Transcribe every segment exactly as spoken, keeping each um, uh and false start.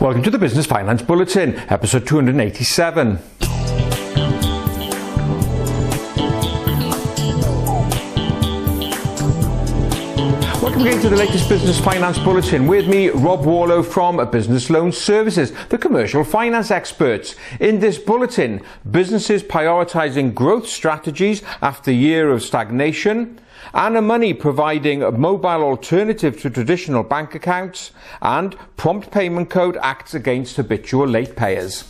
Welcome to the Business Finance Bulletin, episode two hundred eighty-seven. Welcome again to the latest Business Finance Bulletin. With me, Rob Warlow from Business Loan Services, the commercial finance experts. In this bulletin, businesses prioritising growth strategies after a year of stagnation, Anna Money providing a mobile alternative to traditional bank accounts, and Prompt Payment Code acts against habitual late payers.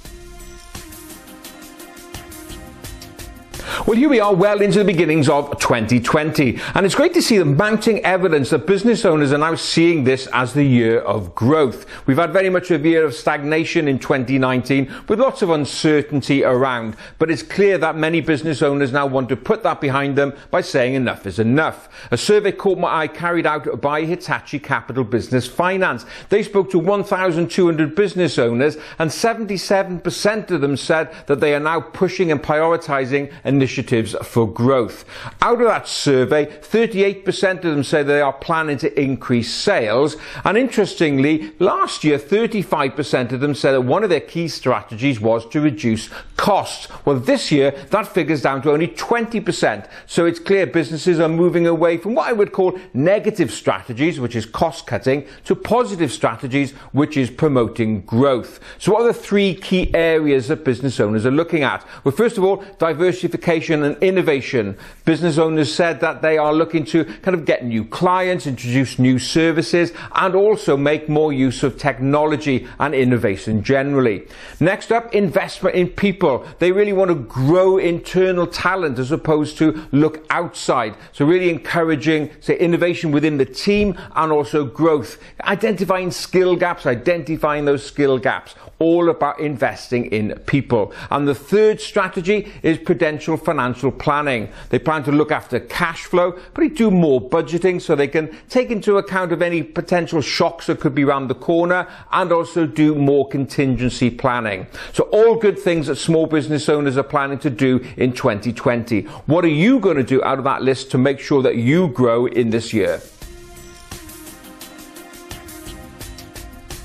Well, here we are well into the beginnings of twenty twenty, and it's great to see the mounting evidence that business owners are now seeing this as the year of growth. We've had very much a year of stagnation in twenty nineteen with lots of uncertainty around, but it's clear that many business owners now want to put that behind them by saying enough is enough. A survey caught my eye carried out by Hitachi Capital Business Finance. They spoke to one thousand two hundred business owners, and seventy-seven percent of them said that they are now pushing and prioritizing initiatives for growth. Out of that survey, thirty-eight percent of them say they are planning to increase sales, and interestingly, last year thirty-five percent of them said that one of their key strategies was to reduce costs. Well, this year that figure's down to only twenty percent, so it's clear businesses are moving away from what I would call negative strategies, which is cost cutting, to positive strategies, which is promoting growth. So what are the three key areas that business owners are looking at? Well, first of all, diversification and innovation. Business owners said that they are looking to kind of get new clients, introduce new services, and also make more use of technology and innovation generally. Next up, investment in people. They really want to grow internal talent as opposed to look outside. So really encouraging, say, innovation within the team and also growth. Identifying skill gaps, identifying those skill gaps. All about investing in people. And the third strategy is prudential financial financial planning. They plan to look after cash flow, but do more budgeting so they can take into account of any potential shocks that could be around the corner, and also do more contingency planning. So all good things that small business owners are planning to do in twenty twenty. What are you going to do out of that list to make sure that you grow in this year?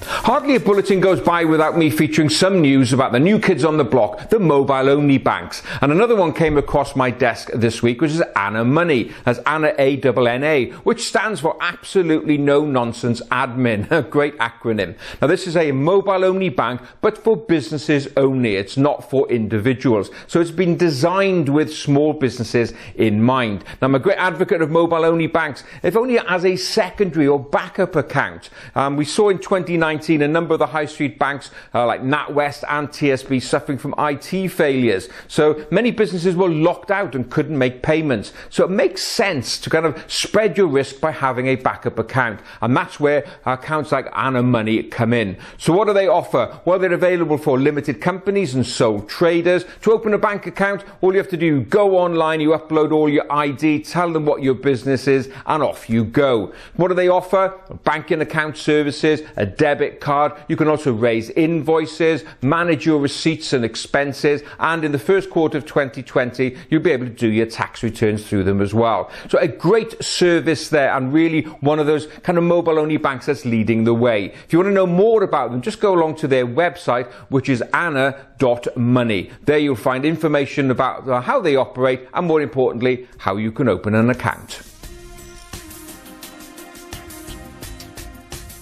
Hardly a bulletin goes by without me featuring some news about the new kids on the block, the mobile-only banks. And another one came across my desk this week, which is Anna Money, as Anna A N N A, which stands for Absolutely No Nonsense Admin, a great acronym. Now, this is a mobile-only bank, but for businesses only. It's not for individuals. So it's been designed with small businesses in mind. Now, I'm a great advocate of mobile-only banks, if only as a secondary or backup account. Um, we saw in twenty nineteen a number of the high street banks uh, like NatWest and T S B suffering from I T failures. So many businesses were locked out and couldn't make payments. So it makes sense to kind of spread your risk by having a backup account. And that's where accounts like Anna Money come in. So what do they offer? Well, they're available for limited companies and sole traders. To open a bank account, all you have to do is go online, you upload all your I D, tell them what your business is, and off you go. What do they offer? Banking account services, a debit card. You can also raise invoices, manage your receipts and expenses, and in the first quarter of twenty twenty you'll be able to do your tax returns through them as well. So a great service there, and really one of those kind of mobile only banks that's leading the way. If you want to know more about them, just go along to their website, which is anna dot money. There you'll find information about how they operate, and more importantly, how you can open an account.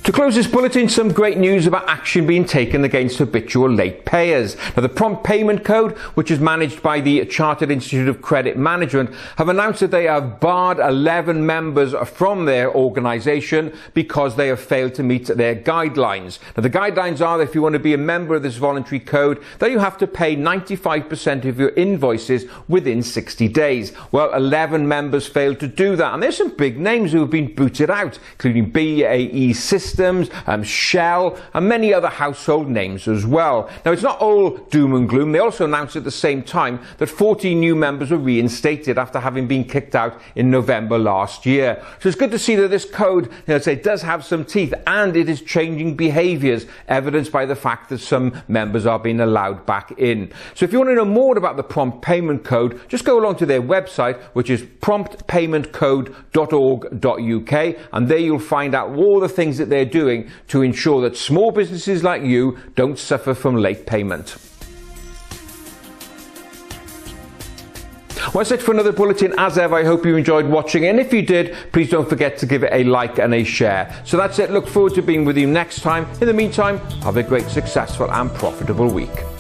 To close this bulletin, some great news about action being taken against habitual late payers. Now, the Prompt Payment Code, which is managed by the Chartered Institute of Credit Management, have announced that they have barred eleven members from their organisation because they have failed to meet their guidelines. Now, the guidelines are that if you want to be a member of this voluntary code, that you have to pay ninety-five percent of your invoices within sixty days. Well, eleven members failed to do that, and there's some big names who have been booted out, including B A E Systems, Um, Shell, and many other household names as well. Now, it's not all doom and gloom. They also announced at the same time that fourteen new members were reinstated after having been kicked out in November last year. So it's good to see that this code, you know, say, does have some teeth, and it is changing behaviours, evidenced by the fact that some members are being allowed back in. So if you want to know more about the Prompt Payment Code, just go along to their website, which is prompt payment code dot org dot U K, and there you'll find out all the things that they're they're doing to ensure that small businesses like you don't suffer from late payment. Well, that's it for another bulletin. As ever, I hope you enjoyed watching, and if you did, please don't forget to give it a like and a share. So that's it. Look forward to being with you next time. In the meantime, have a great, successful and profitable week.